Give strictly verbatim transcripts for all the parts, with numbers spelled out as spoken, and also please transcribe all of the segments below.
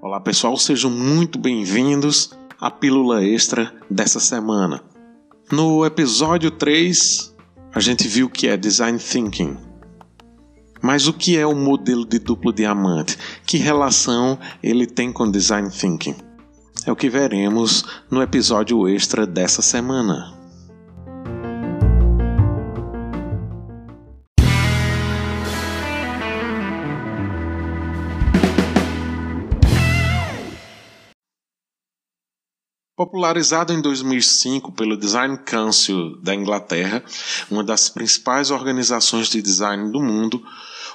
Olá pessoal, sejam muito bem-vindos à Pílula Extra dessa semana. No episódio três, a gente viu o que é Design Thinking. Mas o que é o modelo de duplo diamante? Que relação ele tem com Design Thinking? É o que veremos no episódio extra dessa semana. Popularizado em dois mil e cinco pelo Design Council da Inglaterra, uma das principais organizações de design do mundo,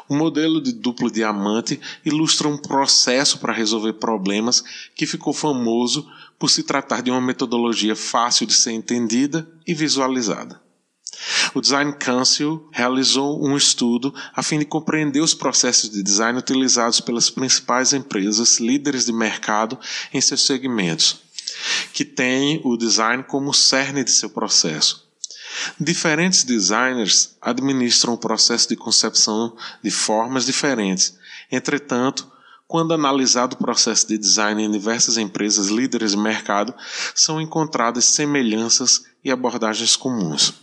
o modelo de duplo diamante ilustra um processo para resolver problemas que ficou famoso por se tratar de uma metodologia fácil de ser entendida e visualizada. O Design Council realizou um estudo a fim de compreender os processos de design utilizados pelas principais empresas líderes de mercado em seus segmentos, que tem o design como cerne de seu processo. Diferentes designers administram o processo de concepção de formas diferentes. Entretanto, quando analisado o processo de design em diversas empresas líderes de mercado, são encontradas semelhanças e abordagens comuns.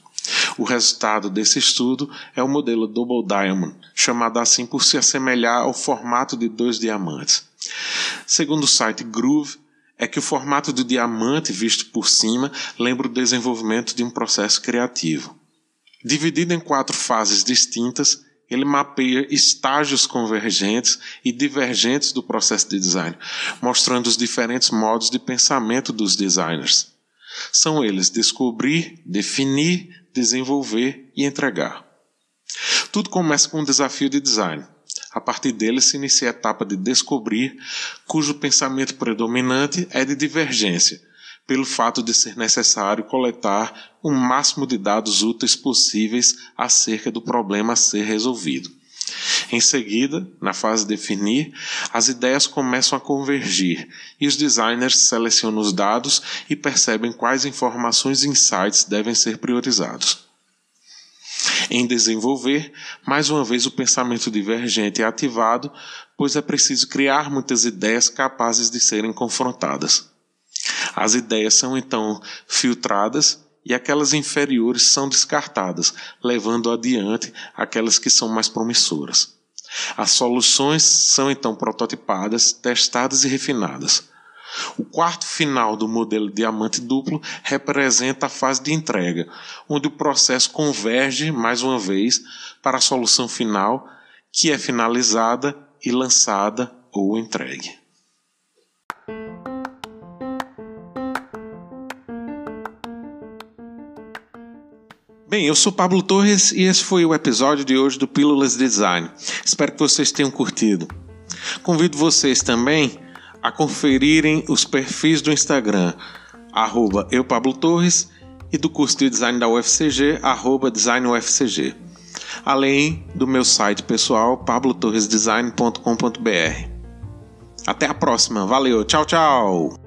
O resultado desse estudo é o modelo Double Diamond, chamado assim por se assemelhar ao formato de dois diamantes. Segundo o site Groove, é que o formato do diamante visto por cima lembra o desenvolvimento de um processo criativo. Dividido em quatro fases distintas, ele mapeia estágios convergentes e divergentes do processo de design, mostrando os diferentes modos de pensamento dos designers. São eles descobrir, definir, desenvolver e entregar. Tudo começa com um desafio de design. A partir dele se inicia a etapa de descobrir, cujo pensamento predominante é de divergência, pelo fato de ser necessário coletar o máximo de dados úteis possíveis acerca do problema a ser resolvido. Em seguida, na fase de definir, as ideias começam a convergir e os designers selecionam os dados e percebem quais informações e insights devem ser priorizados. Em desenvolver, mais uma vez o pensamento divergente é ativado, pois é preciso criar muitas ideias capazes de serem confrontadas. As ideias são então filtradas e aquelas inferiores são descartadas, levando adiante aquelas que são mais promissoras. As soluções são então prototipadas, testadas e refinadas. O quarto final do modelo diamante duplo representa a fase de entrega, onde o processo converge, mais uma vez, para a solução final, que é finalizada e lançada ou entregue. Bem, eu sou Pablo Torres e esse foi o episódio de hoje do Pílulas Design. Espero que vocês tenham curtido. Convido vocês também a conferirem os perfis do Instagram, arroba eu Pablo Torres, e do curso de design da U F C G, arroba design U F C G, além do meu site pessoal, pablo torres design ponto com ponto b r. Até a próxima, valeu, tchau, tchau!